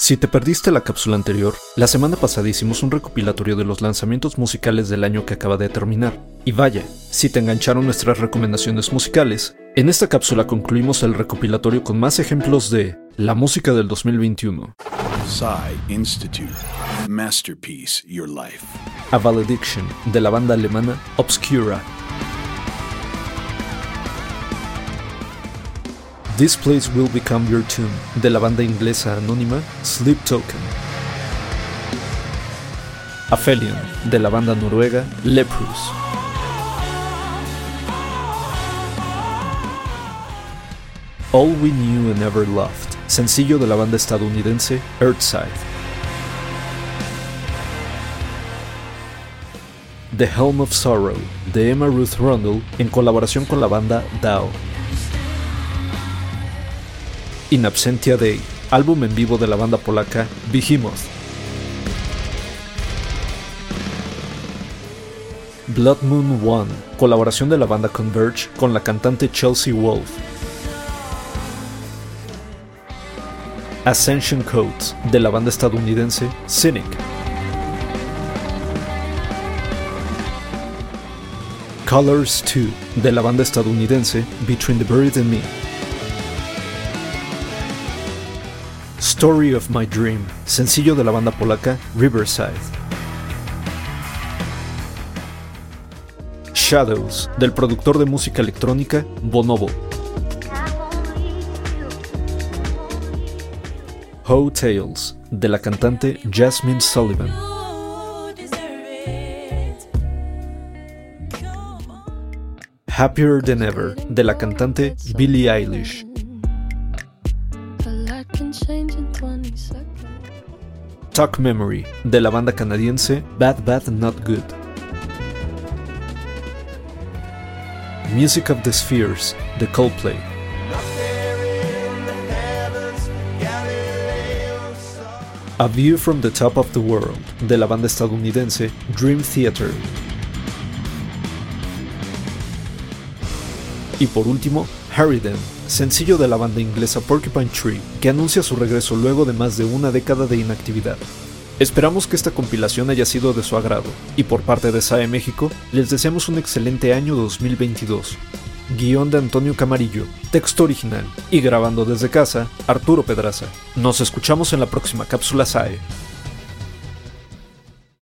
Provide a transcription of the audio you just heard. Si te perdiste la cápsula anterior, la semana pasada hicimos un recopilatorio de los lanzamientos musicales del año que acaba de terminar. Y vaya, si te engancharon nuestras recomendaciones musicales, en esta cápsula concluimos el recopilatorio con más ejemplos de la música del 2021. Institute, Masterpiece Your Life. A Valediction, de la banda alemana Obscura. This Place Will Become Your Tomb, de la banda inglesa anónima Sleep Token. Aphelion, de la banda noruega Leprous. All We Knew and Ever Loved, sencillo de la banda estadounidense Earthside. The Helm of Sorrow, de Emma Ruth Rundle, en colaboración con la banda Dao. In Absentia Dei, álbum en vivo de la banda polaca Behemoth. Blood Moon One, colaboración de la banda Converge con la cantante Chelsea Wolfe. Ascension Codes, de la banda estadounidense Cynic. Colors 2, de la banda estadounidense Between the Buried and Me. Story of My Dream, sencillo de la banda polaca Riverside. Shadows, del productor de música electrónica Bonobo. Ho Tales, de la cantante Jasmine Sullivan. Happier Than Ever, de la cantante Billie Eilish. Tuck Memory, de la banda canadiense Bad Bad Not Good. Music of the Spheres, de Coldplay. A View from the Top of the World, de la banda estadounidense Dream Theater. Y por último, Harridan, sencillo de la banda inglesa Porcupine Tree, que anuncia su regreso luego de más de una década de inactividad. Esperamos que esta compilación haya sido de su agrado, y por parte de SAE México, les deseamos un excelente año 2022. Guión de Antonio Camarillo, texto original, y grabando desde casa, Arturo Pedraza. Nos escuchamos en la próxima cápsula SAE.